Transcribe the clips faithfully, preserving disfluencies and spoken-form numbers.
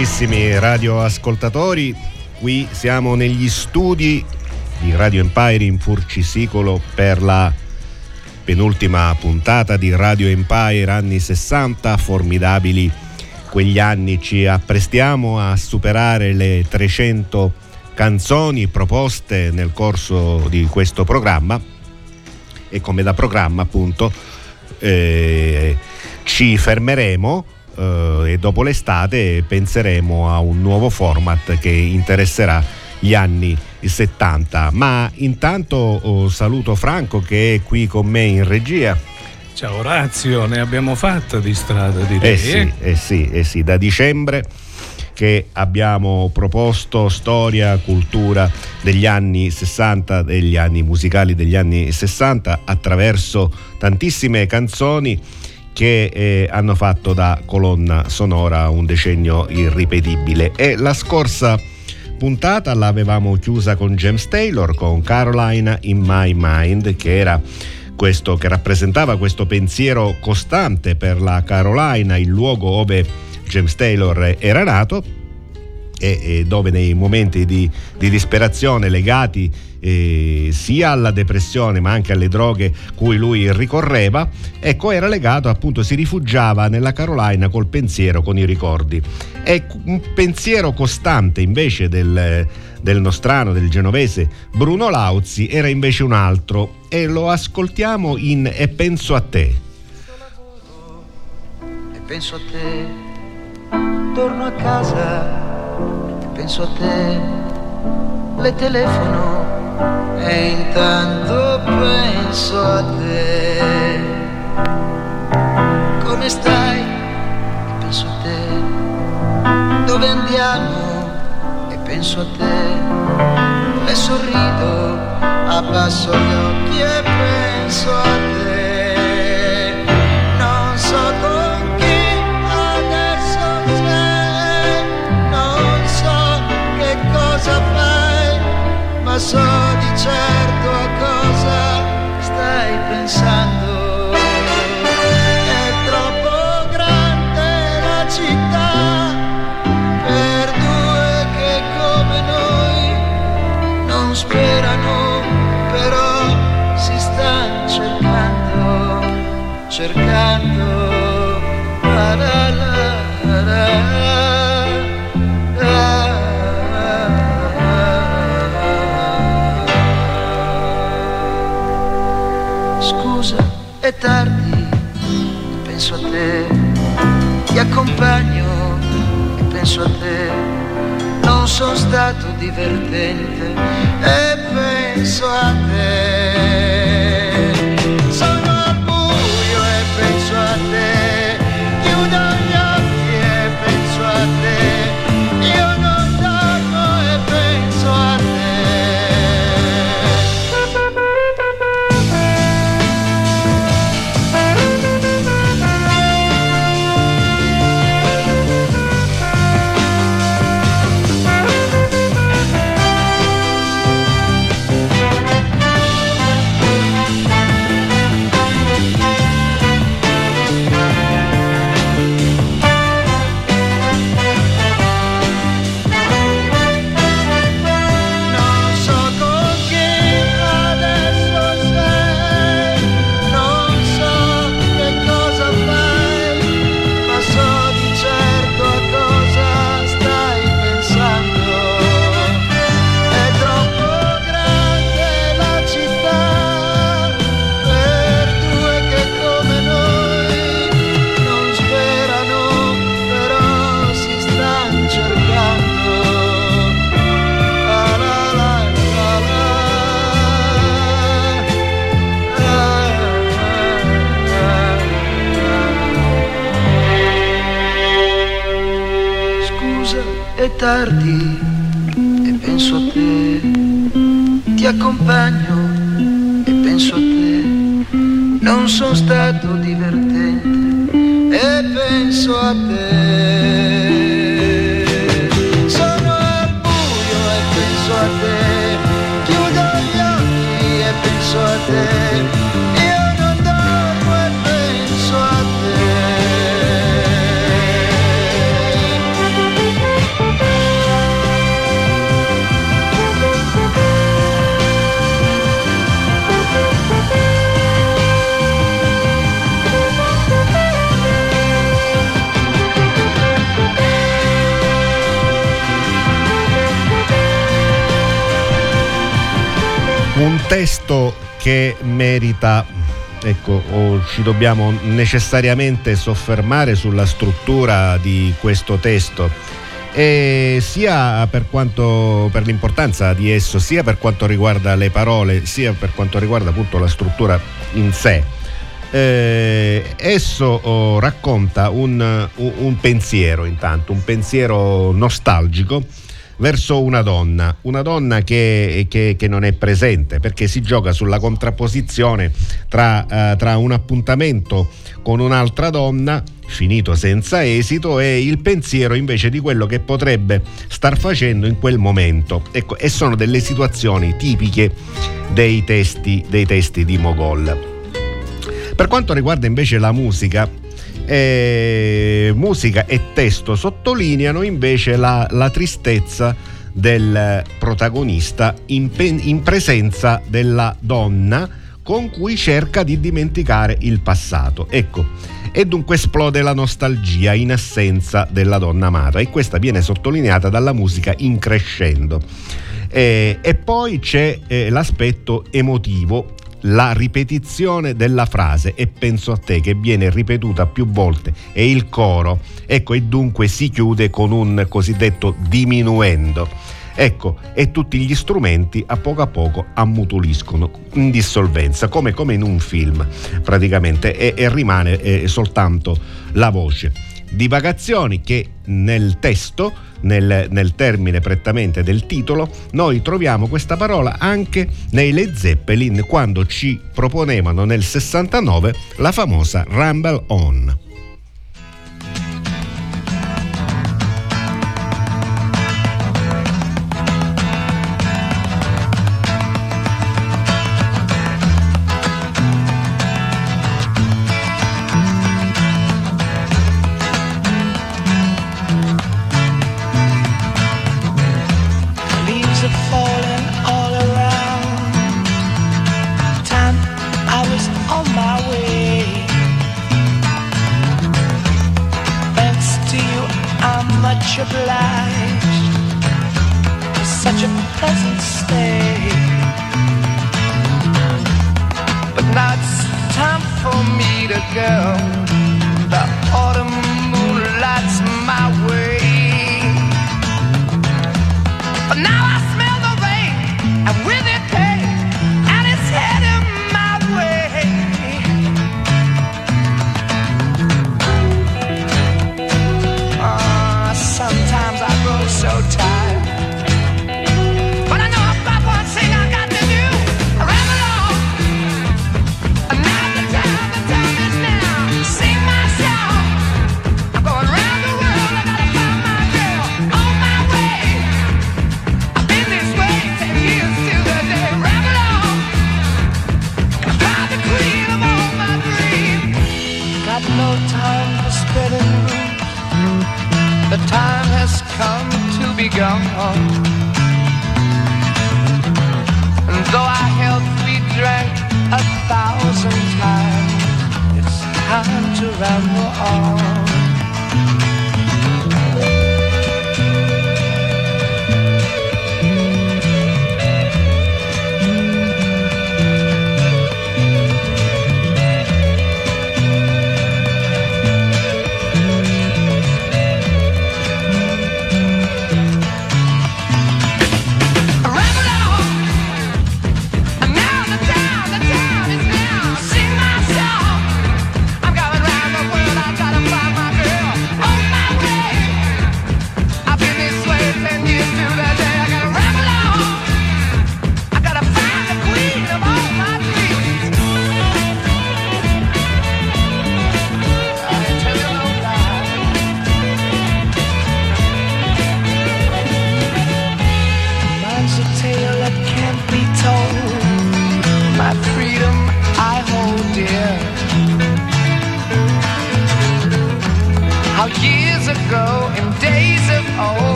carissimi radioascoltatori, qui siamo negli studi di Radio Empire in Furcisicolo per la penultima puntata di Radio Empire anni sessanta, formidabili quegli anni. Ci apprestiamo a superare le trecento canzoni proposte nel corso di questo programma e, come da programma appunto, eh, ci fermeremo eh, e dopo l'estate penseremo a un nuovo format che interesserà gli anni settanta. Ma intanto oh, saluto Franco che è qui con me in regia. Ciao Orazio, ne abbiamo fatta di strada, direi. Eh sì, eh sì, eh sì, da dicembre che abbiamo proposto storia, cultura degli anni sessanta, degli anni musicali degli anni sessanta, attraverso tantissime canzoni che eh, hanno fatto da colonna sonora un decennio irripetibile. E la scorsa puntata l'avevamo chiusa con James Taylor, con Carolina in My Mind, che era questo che rappresentava questo pensiero costante per la Carolina, il luogo ove James Taylor era nato e, e dove nei momenti di, di disperazione legati eh, sia alla depressione ma anche alle droghe cui lui ricorreva, ecco, era legato appunto, si rifugiava nella Carolina col pensiero, con i ricordi. È un pensiero costante invece del, del nostrano, del genovese Bruno Lauzi, era invece un altro, e lo ascoltiamo in E penso a te. E penso a te, torno a casa e penso a te, le telefono e intanto penso a te. Come stai? E penso a te. Dove andiamo? E penso a te. Le sorrido, abbasso gli occhi e penso a te. Non so come fai, ma so di certo a cosa stai pensando. È troppo grande la città per due che come noi non sperano, però si stanno cercando, cercando. La la la la. È tardi, penso a te, ti accompagno e penso a te, non sono stato divertente e penso a te, sono al buio e penso a te, chiudo gli occhi e penso a te, io non dormo e penso a te. È tardi e penso a te, ti accompagno e penso a te, non sono stato divertente e penso a te, sono al buio e penso a te, chiudo gli occhi e penso a te. testo che merita, ecco, o ci dobbiamo necessariamente soffermare sulla struttura di questo testo, e sia per quanto per l'importanza di esso, sia per quanto riguarda le parole, sia per quanto riguarda appunto la struttura in sé. Eh, esso oh, racconta un, un pensiero, intanto un pensiero nostalgico verso una donna, una donna che, che, che non è presente, perché si gioca sulla contrapposizione tra, eh, tra un appuntamento con un'altra donna finito senza esito e il pensiero invece di quello che potrebbe star facendo in quel momento. Ecco, e sono delle situazioni tipiche dei testi, dei testi di Mogol. Per quanto riguarda invece la musica, eh, musica e testo sottolineano invece la, la tristezza del protagonista in, pen, in presenza della donna con cui cerca di dimenticare il passato. Ecco, e dunque esplode la nostalgia in assenza della donna amata, e questa viene sottolineata dalla musica in crescendo. Eh, e poi c'è eh, l'aspetto emotivo, la ripetizione della frase "e penso a te", che viene ripetuta più volte, e il coro, ecco, e dunque si chiude con un cosiddetto diminuendo, ecco, e tutti gli strumenti a poco a poco ammutoliscono in dissolvenza, come, come in un film praticamente, e, e rimane eh, soltanto la voce. Divagazioni che nel testo, nel, nel termine prettamente del titolo, noi troviamo questa parola anche nei Led Zeppelin, quando ci proponevano nel sessantanove la famosa Ramble On.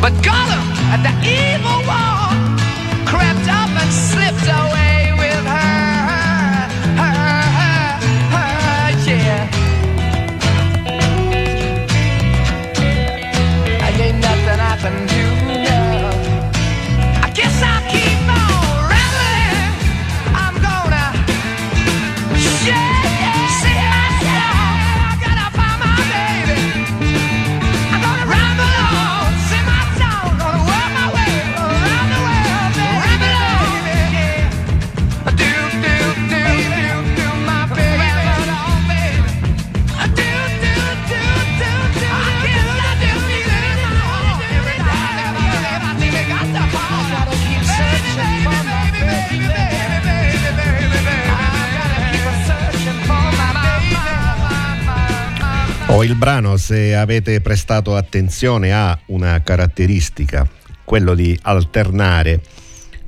But Gollum, the evil one, crept up and slipped up. Però il brano, se avete prestato attenzione, ha una caratteristica, quello di alternare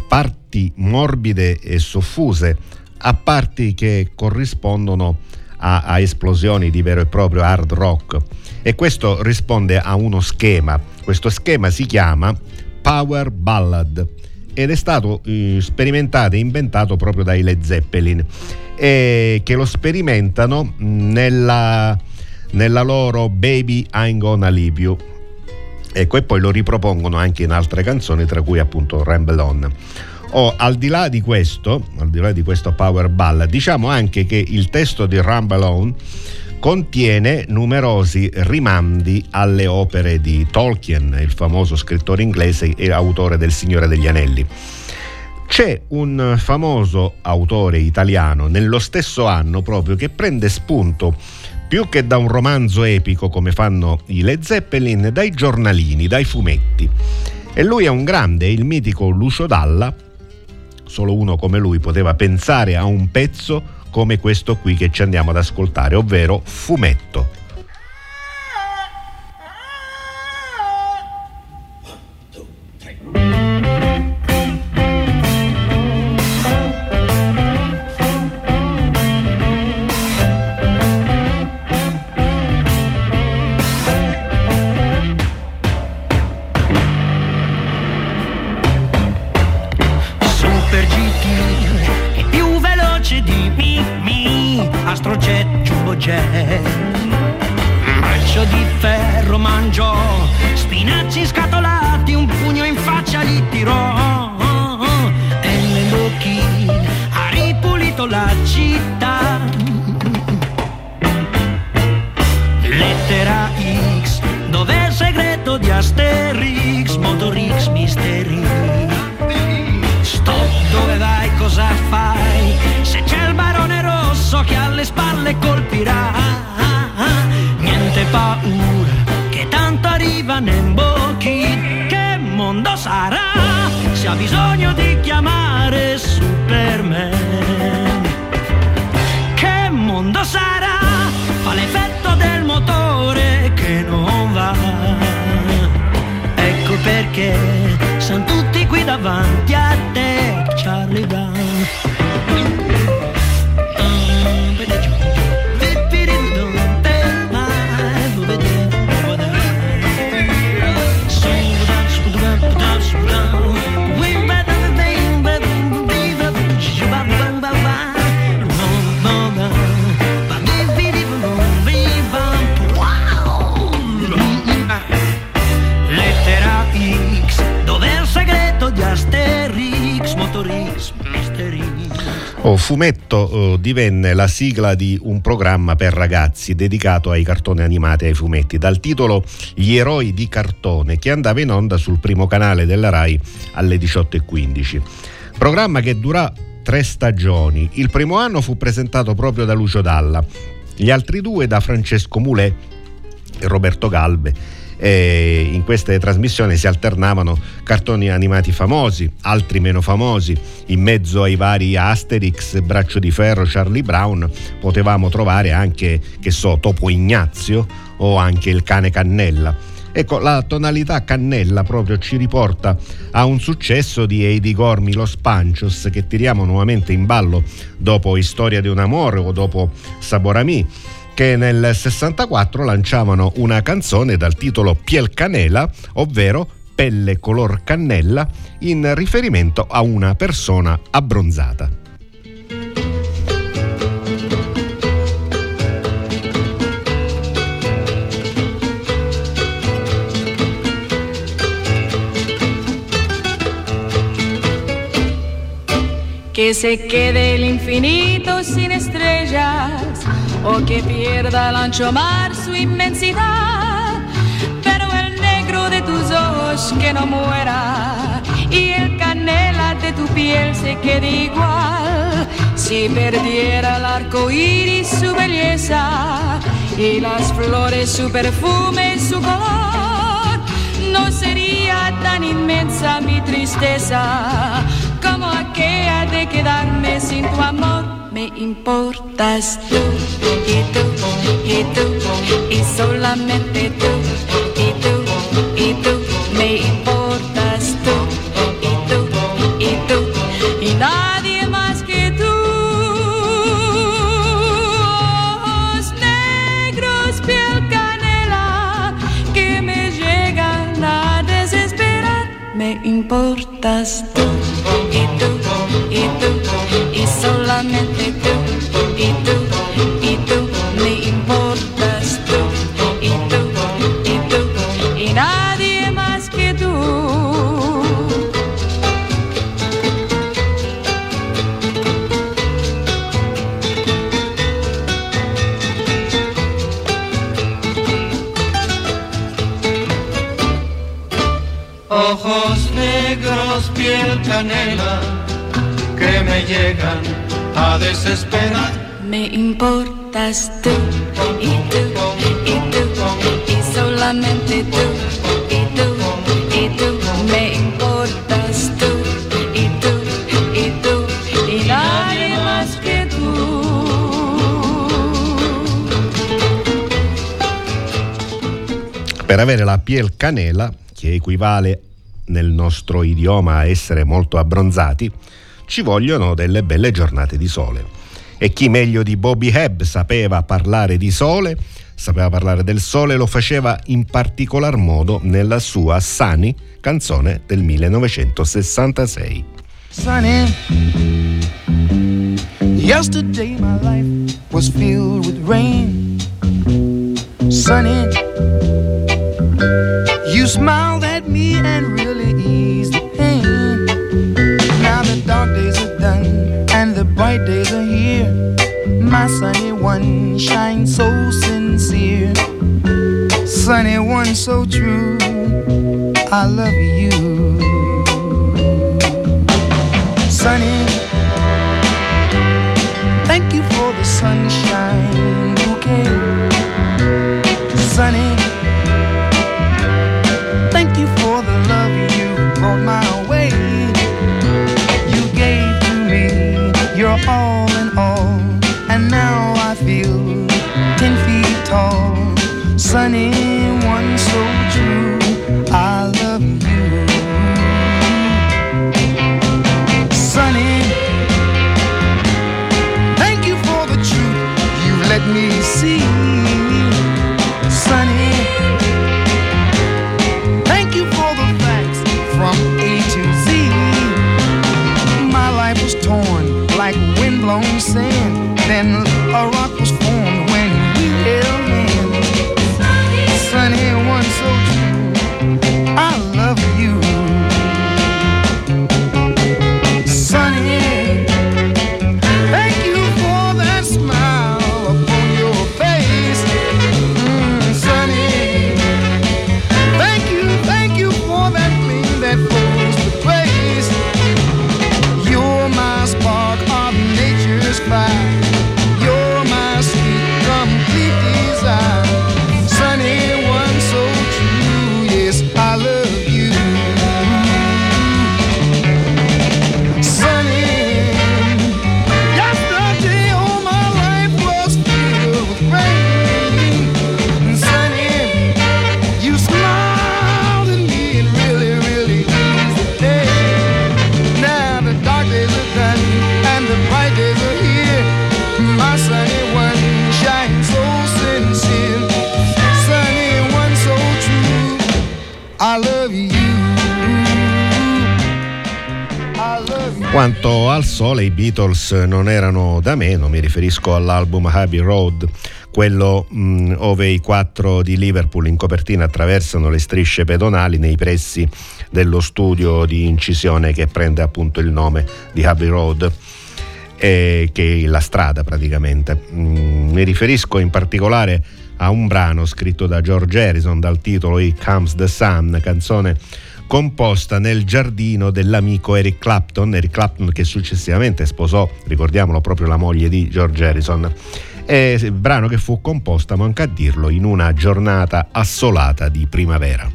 parti morbide e soffuse a parti che corrispondono a, a esplosioni di vero e proprio hard rock, e questo risponde a uno schema. Questo schema si chiama Power Ballad ed è stato eh, sperimentato e inventato proprio dai Led Zeppelin, e che lo sperimentano nella, nella loro Baby I'm Gonna Leave You, ecco, e poi lo ripropongono anche in altre canzoni, tra cui appunto Ramble On. Oh, al di là di questo, al di là di questo Power Ballad, diciamo anche che il testo di Ramble On contiene numerosi rimandi alle opere di Tolkien, il famoso scrittore inglese e autore del Signore degli Anelli. C'è un famoso autore italiano nello stesso anno proprio che prende spunto, più che da un romanzo epico come fanno i Led Zeppelin, dai giornalini, dai fumetti. E lui è un grande, il mitico Lucio Dalla. Solo uno come lui poteva pensare a un pezzo come questo qui che ci andiamo ad ascoltare, ovvero Fumetto. Braccio di ferro mangiò, spinaci scatolati, un pugno in faccia gli tirò. E nello chi ha ripulito la città. Lettera X, dov'è il segreto di Asterix, Motorix, Misterix? Stop, dove vai, cosa fai? Se c'è il barone rosso che alle spalle colpirà. Niente paura, che tanto arriva nei bocchi. Che mondo sarà, se ha bisogno di chiamare Superman? Che mondo sarà, fa l'effetto del motore che non va. Ecco perché sono tutti qui davanti a te, Charlie Brown. Oh, Fumetto eh, divenne la sigla di un programma per ragazzi dedicato ai cartoni animati e ai fumetti, dal titolo Gli eroi di cartone, che andava in onda sul primo canale della Rai alle diciotto e quindici. Programma che durò tre stagioni. Il primo anno fu presentato proprio da Lucio Dalla, gli altri due da Francesco Mulè e Roberto Galbe. E in queste trasmissioni si alternavano cartoni animati famosi, altri meno famosi. In mezzo ai vari Asterix, Braccio di Ferro, Charlie Brown potevamo trovare anche, che so, Topo Ignazio o anche il cane Cannella. Ecco, la tonalità Cannella proprio ci riporta a un successo di Edi Gormi, Lo Spancios, che tiriamo nuovamente in ballo dopo Storia di un amore o dopo Sabor a mi, che nel sessantaquattro lanciavano una canzone dal titolo Piel Canela, ovvero pelle color cannella, in riferimento a una persona abbronzata. Que se quede el infinito sin estrellas, o que pierda el ancho mar su inmensidad, pero el negro de tus ojos que no muera y el canela de tu piel se quede igual. Si perdiera el arco iris su belleza y las flores su perfume y su color, no sería tan inmensa mi tristeza como aquella de quedarme sin tu amor. me importas tú y tú y tú y solamente tú y tú y tú me importas tú y tú y tú y nadie más que tú. Ojos negros, piel canela que me llegan a desesperar. Me importas tú y tú y tú y solamente tú y tú y tú me importas tú y tú y tú y nadie más que tú. Ojos negros, piel canela que me llegan a desesperar. Me importas tú y tú y tú y solamente tú y tú y tú me importas tú y tú y tú y nadie más que tú. Per avere la piel canela, che equivale nel nostro idioma a essere molto abbronzati, ci vogliono delle belle giornate di sole, e chi meglio di Bobby Hebb sapeva parlare di sole, sapeva parlare del sole, lo faceva in particolar modo nella sua Sunny, canzone del millenovecentosessantasei. Sunny, yesterday my life was filled with rain. Sunny, you smiled at me and really eased the pain. Dark days are done and the bright days are here. My sunny one shines so sincere. Sunny one so true, I love you. Sunny, thank you for the sunshine bouquet. Sunny, thank you for the love you brought my way. You're all in all, and now I feel ten feet tall. Sunny one so true, I love you. Sunny, thank you for the truth you let me see. Sunny, thank you for the facts from A to Z. My life was torn like windblown sand, then a rock was formed when we held hands. Sunny, sunny one so true, I love you. Sunny, thank you for that smile upon your face. Mm, sunny, thank you, thank you for that gleam that flows with grace. You're my spark of nature's fire. You're my sweet, complete desire. Sunny one so true, yes, I love you. Sunny, yesterday all my life was filled with rain. Sunny, you smiled at me and really, really eased the day. Now the dark days are done and the bright days are here. My sunny one shines so sincere. Sunny one so true, I love you. I love you. Quanto al sole, i Beatles non erano da meno, mi riferisco all'album Abbey Road, quello mh, ove i quattro di Liverpool in copertina attraversano le strisce pedonali nei pressi dello studio di incisione che prende appunto il nome di Abbey Road, eh, che è la strada praticamente. Mm, mi riferisco in particolare a un brano scritto da George Harrison dal titolo Here Comes the Sun, canzone composta nel giardino dell'amico Eric Clapton, Eric Clapton che successivamente sposò, ricordiamolo, proprio la moglie di George Harrison. È il brano che fu composta, manca a dirlo, in una giornata assolata di primavera.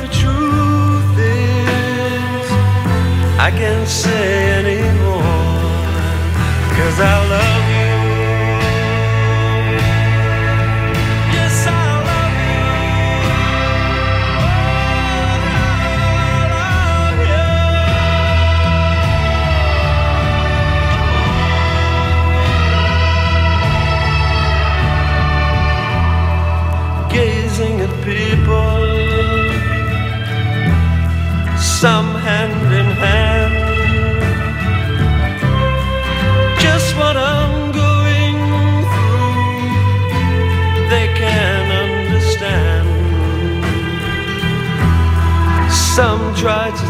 the truth I can't say anymore, 'cause I love you. some hand in hand. Just what I'm going through, they can understand. Some try to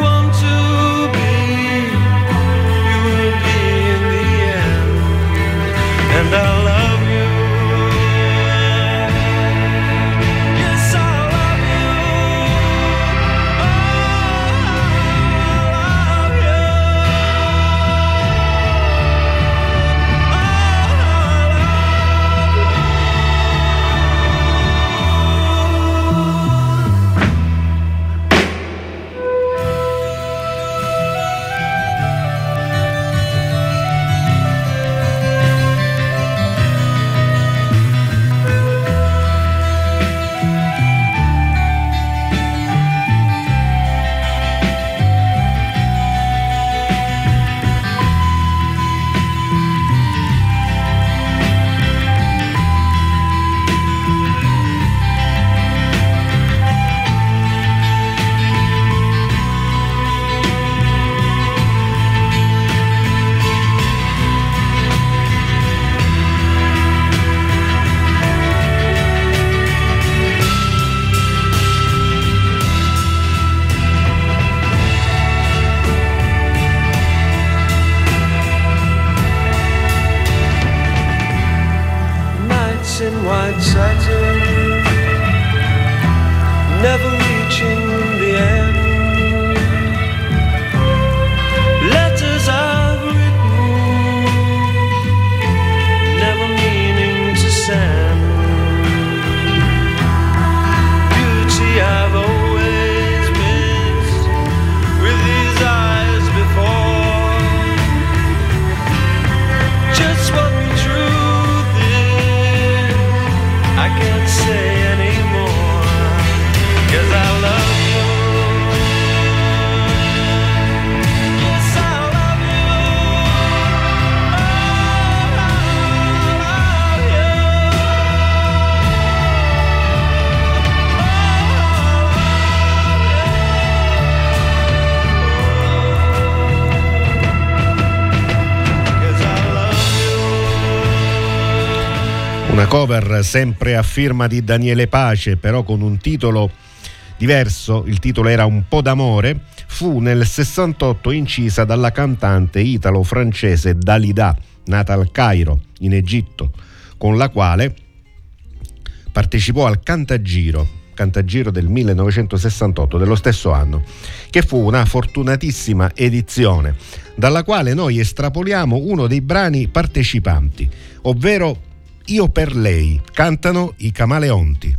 want to and I love you. Yes, I love you. Oh, I love you. Oh, I love you. Cover sempre a firma di Daniele Pace, però con un titolo diverso. Il titolo era Un po' d'amore, fu nel sessantotto incisa dalla cantante italo-francese Dalida, nata al Cairo in Egitto, con la quale partecipò al Cantagiro Cantagiro del millenovecentosessantotto dello stesso anno, che fu una fortunatissima edizione dalla quale noi estrapoliamo uno dei brani partecipanti, ovvero Io per lei, cantano i Camaleonti.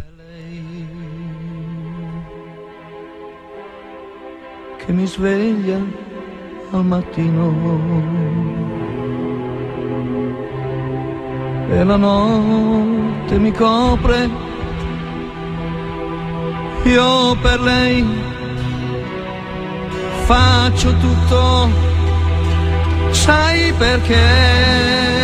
Che mi sveglia al mattino e la notte mi copre. Io per lei faccio tutto, sai perché?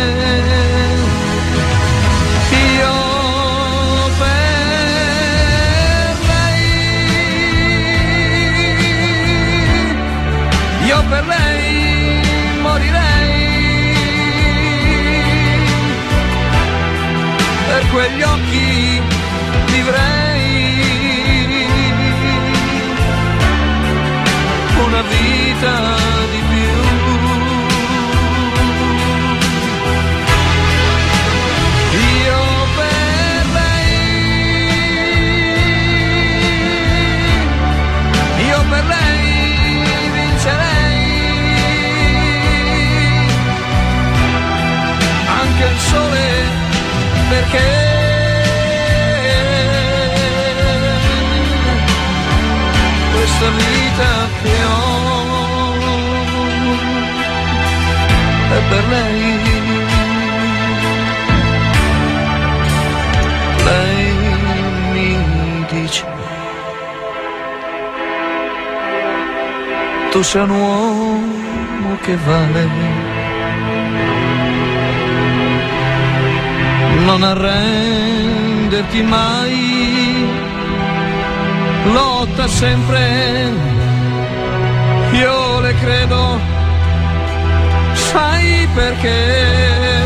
Io per lei morirei, per quegli occhi vivrei una vita di più. Io per lei, io per lei vincerei il sole, perché questa vita che ho è per lei. Lei mi dice tu sei un uomo che vale, non arrenderti mai, lotta sempre, io le credo, sai perché?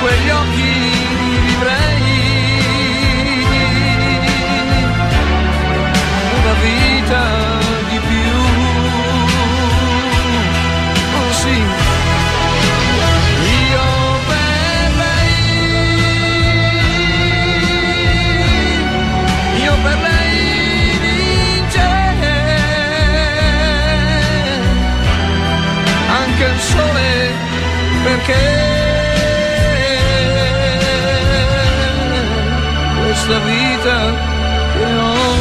Quegli occhi vivrei una vita di più, oh sì, io per lei, io per lei vincerei anche il sole, perché la vita che ho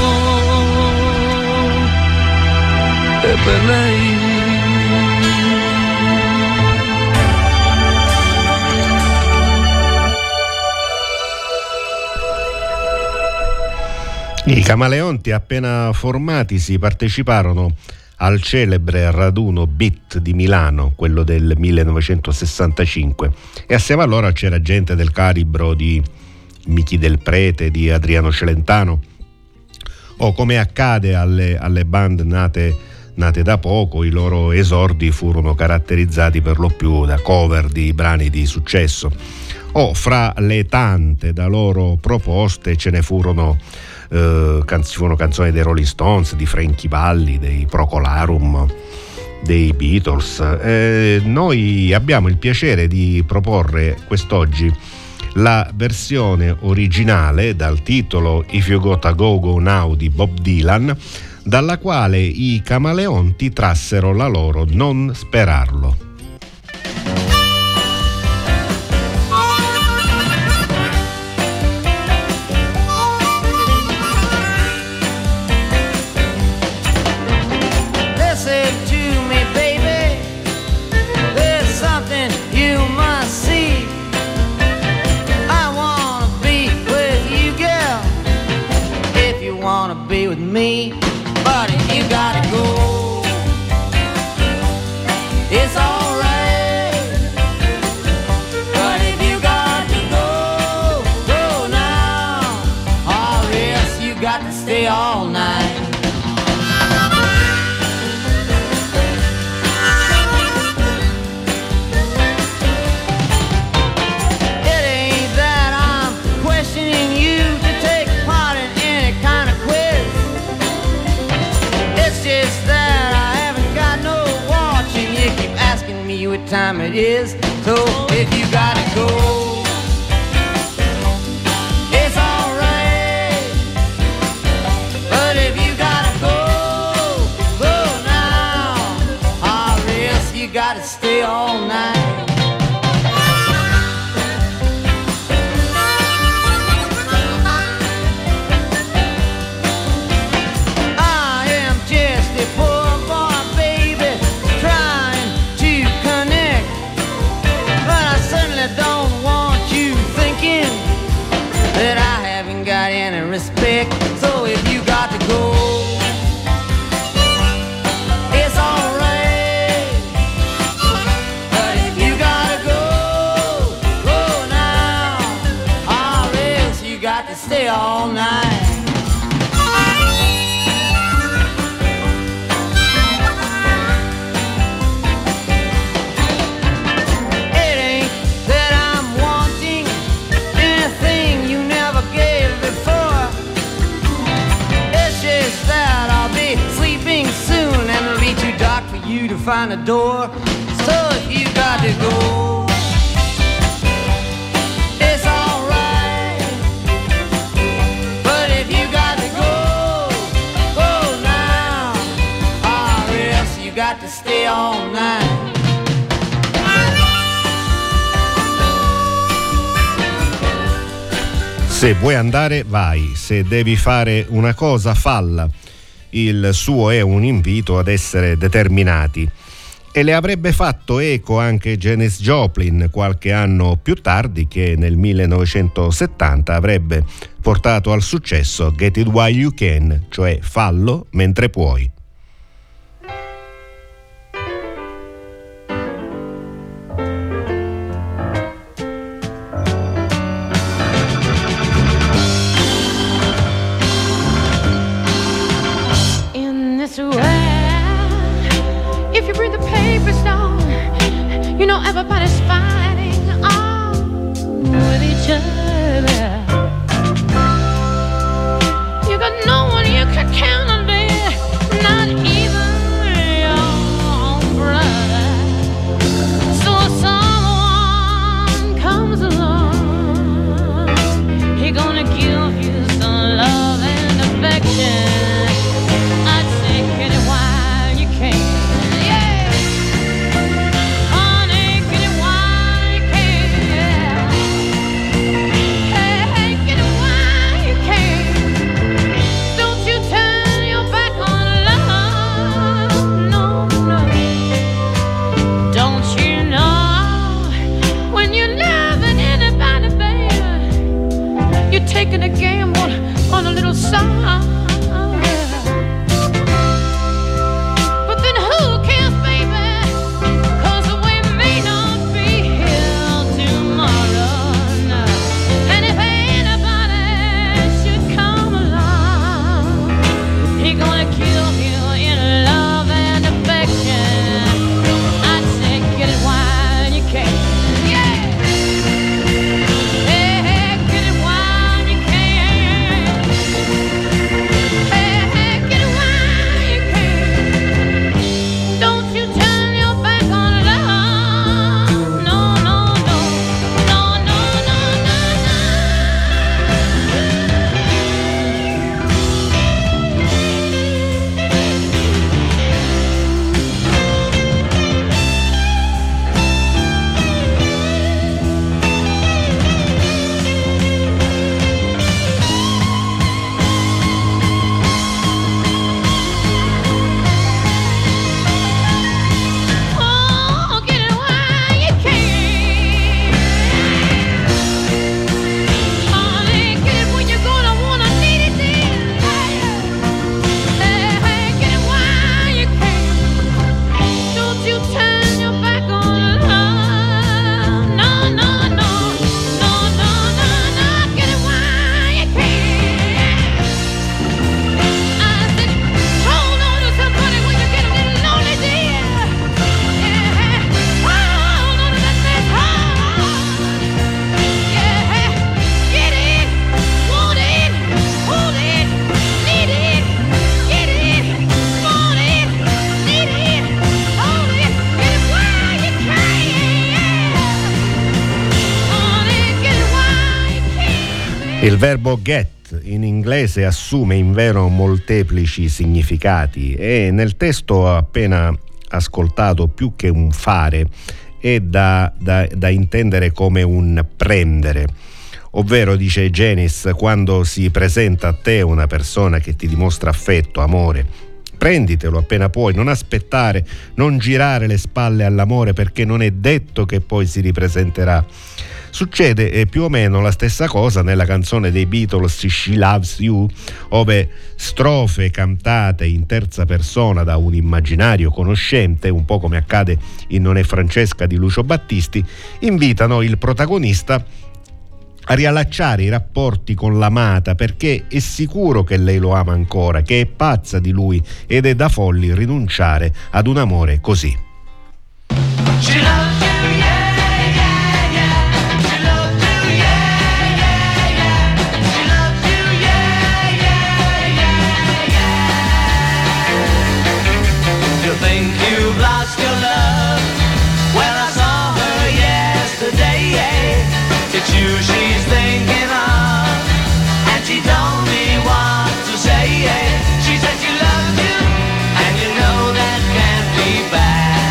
è per lei. I Camaleonti, appena formatisi, parteciparono al celebre raduno beat di Milano, quello del millenovecentosessantacinque, e assieme a loro c'era gente del calibro di Michi del Prete, di Adriano Celentano, o come accade alle, alle band nate, nate da poco, i loro esordi furono caratterizzati per lo più da cover di brani di successo, o fra le tante da loro proposte ce ne furono, eh, canz- furono canzoni dei Rolling Stones, di Frankie Valli, dei Procolarum, dei Beatles. Eh, noi abbiamo il piacere di proporre quest'oggi la versione originale dal titolo If You Got a Go Go Now di Bob Dylan, dalla quale i Camaleonti trassero la loro Non Sperarlo. Time it is, so if you gotta go, it's alright, but if you gotta go, go now, or else you gotta stay all night. Find a door, so if you got to go, it's alright, but if you got to go, go now, or else you got to stay all night. Se vuoi andare, vai, se devi fare una cosa, falla. Il suo è un invito ad essere determinati. E le avrebbe fatto eco anche Janis Joplin qualche anno più tardi, che nel millenovecentosettanta avrebbe portato al successo Get It While You Can, cioè fallo mentre puoi. Everybody's fighting on with each other. You got no one you can count on, dear, not even your brother. So someone comes along, he gonna give you some love and affection. Taking a gamble on a little song. Il verbo get in inglese assume invero molteplici significati e nel testo appena ascoltato più che un fare è da, da, da intendere come un prendere. Ovvero, dice Janis, quando si presenta a te una persona che ti dimostra affetto, amore, prenditelo appena puoi, non aspettare, non girare le spalle all'amore perché non è detto che poi si ripresenterà. Succede eh, più o meno la stessa cosa nella canzone dei Beatles She Loves You, ove strofe cantate in terza persona da un immaginario conoscente, un po' come accade in Non è Francesca di Lucio Battisti, invitano il protagonista a riallacciare i rapporti con l'amata perché è sicuro che lei lo ama ancora, che è pazza di lui ed è da folli rinunciare ad un amore così. She loves you. She says she loves you, and you know that can't be bad.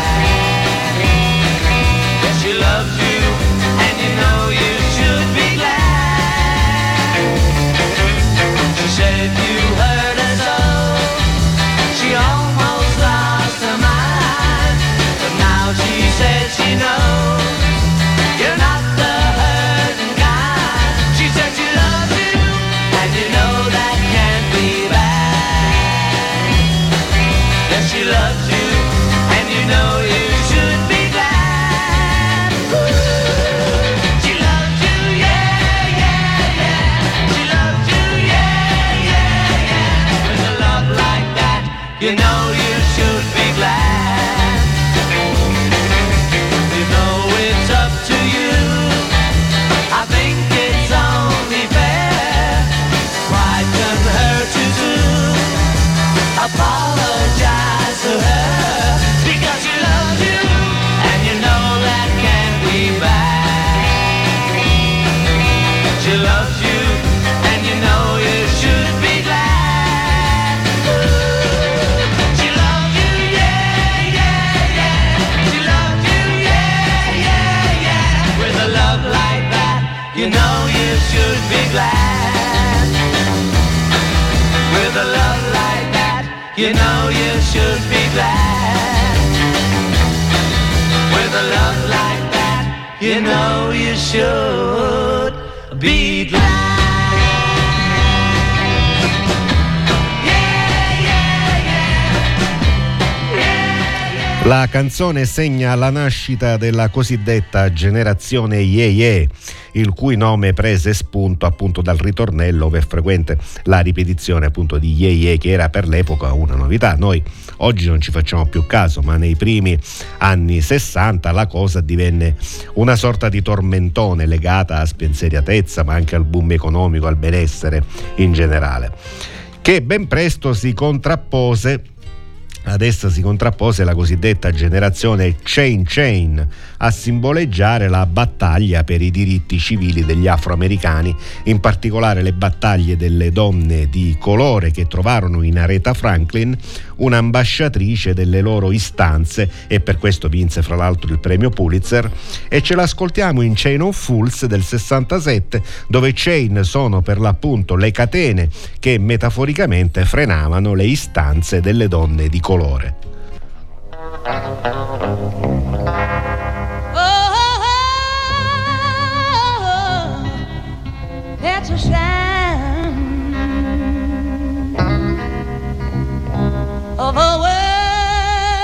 You know you should be glad. La canzone segna la nascita della cosiddetta generazione Ye Ye, il cui nome prese spunto appunto dal ritornello, ove è frequente la ripetizione appunto di Ye Ye, che era per l'epoca una novità. Noi oggi non ci facciamo più caso, ma nei primi anni sessanta la cosa divenne una sorta di tormentone legata a spensieratezza, ma anche al boom economico, al benessere in generale, che ben presto si contrappose Ad essa si contrappose la cosiddetta generazione Chain Chain, a simboleggiare la battaglia per i diritti civili degli afroamericani, in particolare le battaglie delle donne di colore, che trovarono in Aretha Franklin un'ambasciatrice delle loro istanze, e per questo vinse fra l'altro il premio Pulitzer. E ce l'ascoltiamo in Chain of Fools del sessantasette, dove chain sono per l'appunto le catene che metaforicamente frenavano le istanze delle donne di colore. Colore. Oh, that's a sign of a worried,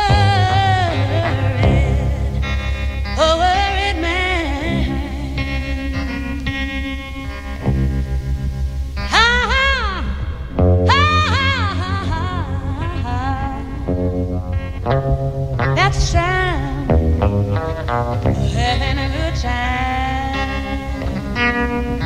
a worried man. Ha ha ha ha ha. That's a sign of having a good time. Mm-hmm.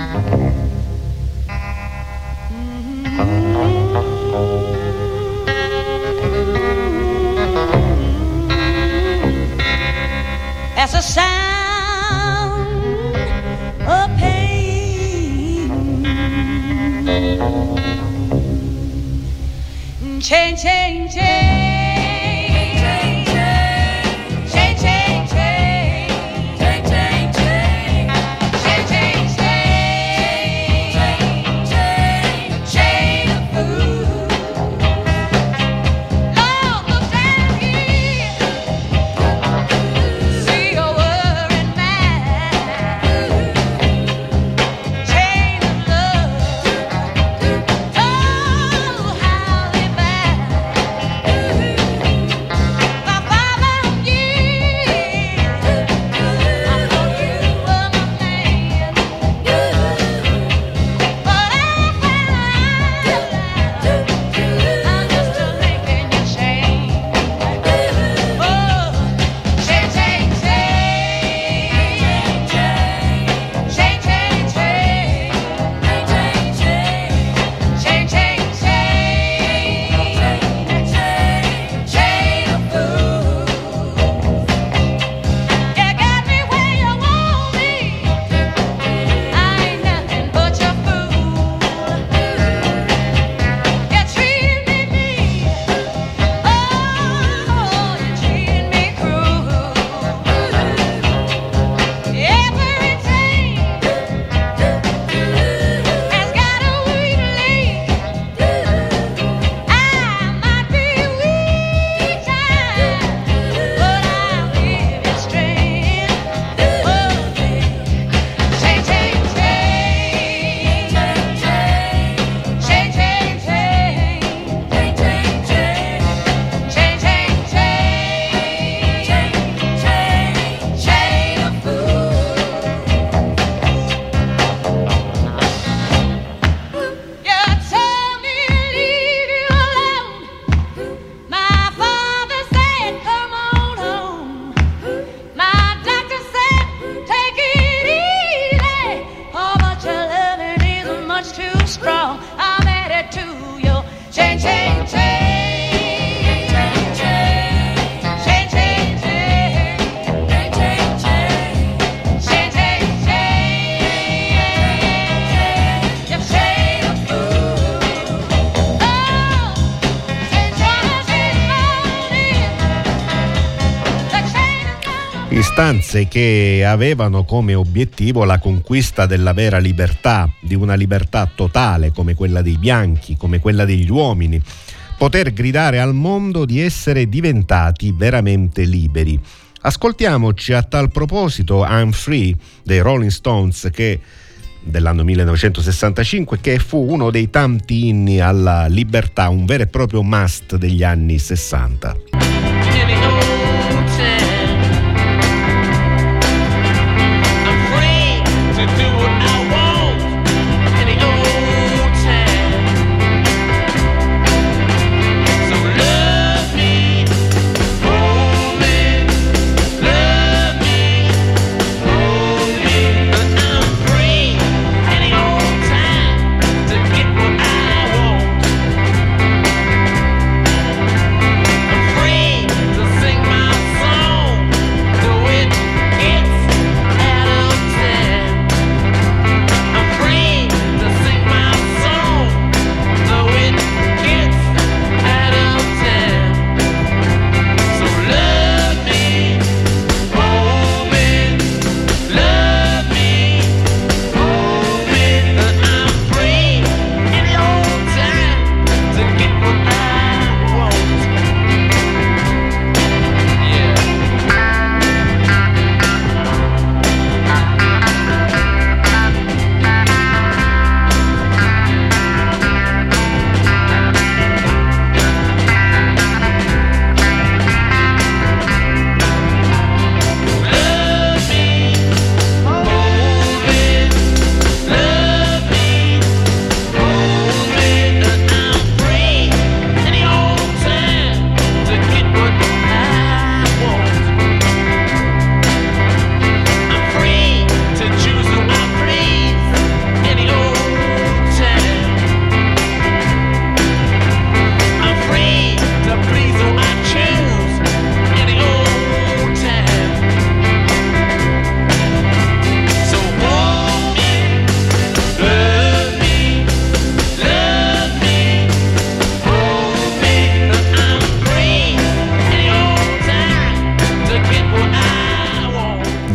That's a sound of pain. Chain, chain, chain. Istanze che avevano come obiettivo la conquista della vera libertà, di una libertà totale come quella dei bianchi, come quella degli uomini, poter gridare al mondo di essere diventati veramente liberi. Ascoltiamoci a tal proposito I'm Free dei Rolling Stones, che dell'anno millenovecentosessantacinque, che fu uno dei tanti inni alla libertà, un vero e proprio must degli anni sessanta.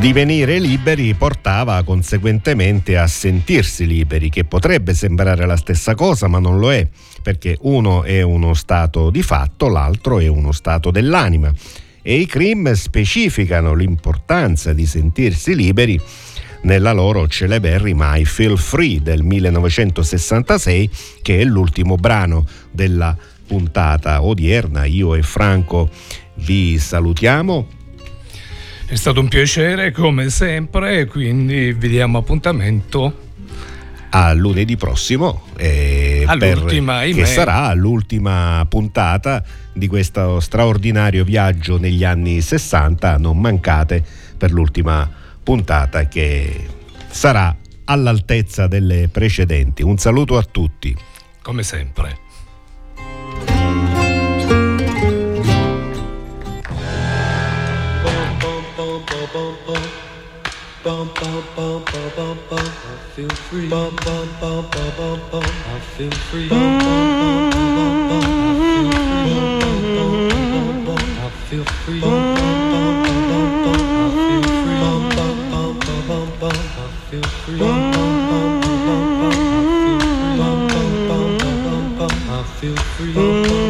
Divenire liberi portava conseguentemente a sentirsi liberi, che potrebbe sembrare la stessa cosa, ma non lo è, perché uno è uno stato di fatto, l'altro è uno stato dell'anima. E i Cream specificano l'importanza di sentirsi liberi nella loro celeberrima I Feel Free del millenovecentosessantasei, che è l'ultimo brano della puntata odierna. Io e Franco vi salutiamo. È stato un piacere come sempre, quindi vi diamo appuntamento a lunedì prossimo, eh, per, che sarà l'ultima puntata di questo straordinario viaggio negli anni sessanta. Non mancate per l'ultima puntata, che sarà all'altezza delle precedenti. Un saluto a tutti, come sempre. Bum bum bum bum bum bum, I feel free. Bum bum bum bum bum bum, I feel free. Bum bum bum bum bum bum, I feel free. Bum bum bum bum bum, I feel free. Bum bum bum bum bum bum, I feel free. Bum bum bum bum bum bum, I feel free. Bum bum bum bum bum bum, I feel free.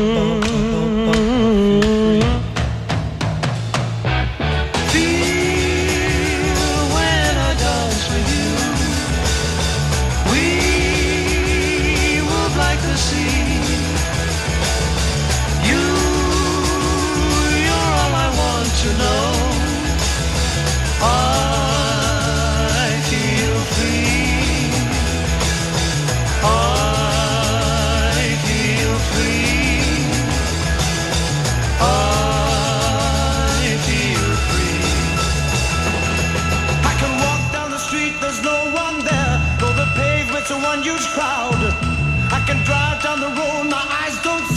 Huge crowd. I can drive down the road, my eyes don't